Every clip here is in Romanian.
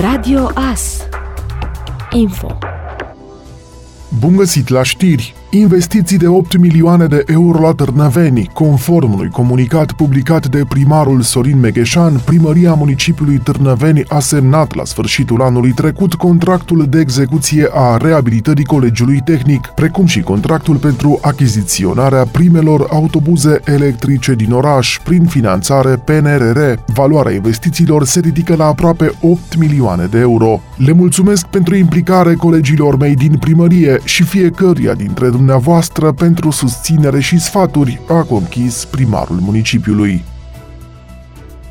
Radio As Info. Bun găsit la știri! Investiții de 8 milioane de euro la Târnăveni, conform unui comunicat publicat de primarul Sorin Megheșan, primăria municipiului Târnăveni a semnat la sfârșitul anului trecut contractul de execuție a reabilitării colegiului tehnic, precum și contractul pentru achiziționarea primelor autobuze electrice din oraș, prin finanțare PNRR. Valoarea investițiilor se ridică la aproape 8 milioane de euro. Le mulțumesc pentru implicare colegilor mei din primărie și fiecăruia dintre dumneavoastră pentru susținere și sfaturi, a conchis primarul municipiului.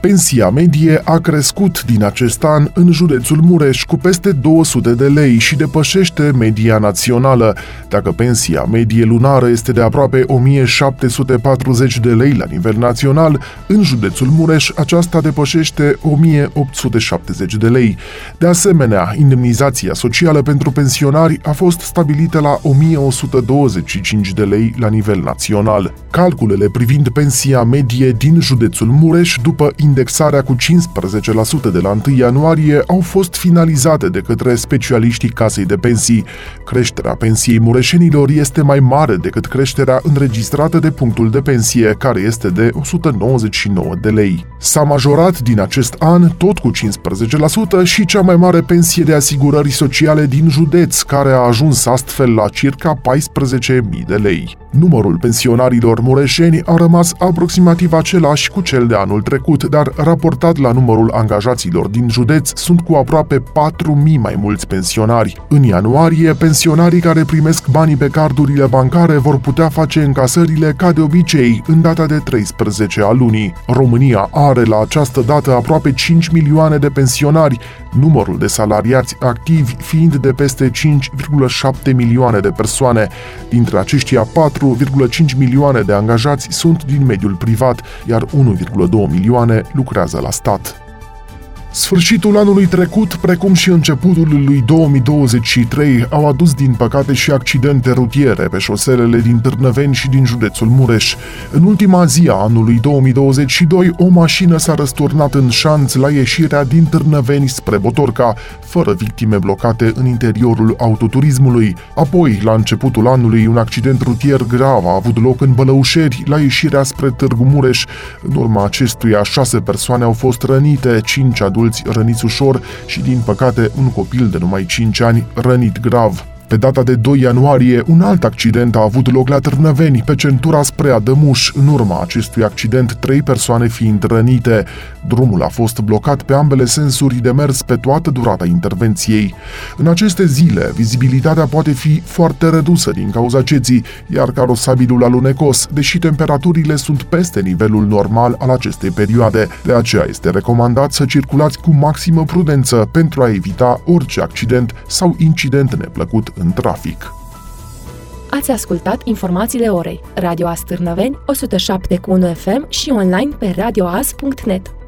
Pensia medie a crescut din acest an în județul Mureș cu peste 200 de lei și depășește media națională. Dacă pensia medie lunară este de aproape 1740 de lei la nivel național, în județul Mureș aceasta depășește 1870 de lei. De asemenea, indemnizația socială pentru pensionari a fost stabilită la 1125 de lei la nivel național. Calculele privind pensia medie din județul Mureș după indexarea cu 15% de la 1 ianuarie au fost finalizate de către specialiștii casei de pensii. Creșterea pensiei mureșenilor este mai mare decât creșterea înregistrată de punctul de pensie, care este de 199 de lei. S-a majorat din acest an, tot cu 15%, și cea mai mare pensie de asigurări sociale din județ, care a ajuns astfel la circa 14.000 de lei. Numărul pensionarilor mureșeni a rămas aproximativ același cu cel de anul trecut, dar raportat la numărul angajaților din județ, sunt cu aproape 4.000 mai mulți pensionari. În ianuarie, pensionarii care primesc banii pe cardurile bancare vor putea face încasările ca de obicei, în data de 13 a lunii. România are la această dată aproape 5 milioane de pensionari, numărul de salariați activi fiind de peste 5,7 milioane de persoane. Dintre aceștia, 4,5 milioane de angajați sunt din mediul privat, iar 1,2 milioane lucrează la stat. Sfârșitul anului trecut, precum și începutul lui 2023, au adus din păcate și accidente rutiere pe șoselele din Târnăveni și din județul Mureș. În ultima zi a anului 2022, o mașină s-a răsturnat în șanț la ieșirea din Târnăveni spre Botorca, fără victime blocate în interiorul autoturismului. Apoi, la începutul anului, un accident rutier grav a avut loc în Bălăușeri, la ieșirea spre Târgu Mureș. În urma acestuia, 6 persoane au fost rănite, 5 adulți răniți ușor și, din păcate, un copil de numai 5 ani rănit grav. Pe data de 2 ianuarie, un alt accident a avut loc la Târnăveni, pe centura spre Adămuș, în urma acestui accident 3 persoane fiind rănite. Drumul a fost blocat pe ambele sensuri de mers pe toată durata intervenției. În aceste zile, vizibilitatea poate fi foarte redusă din cauza ceții, iar carosabilul alunecos, deși temperaturile sunt peste nivelul normal al acestei perioade. De aceea este recomandat să circulați cu maximă prudență pentru a evita orice accident sau incident neplăcut în trafic. Ați ascultat informațiile orei. Radio As Târnăveni 107.1 FM și online pe radioas.net.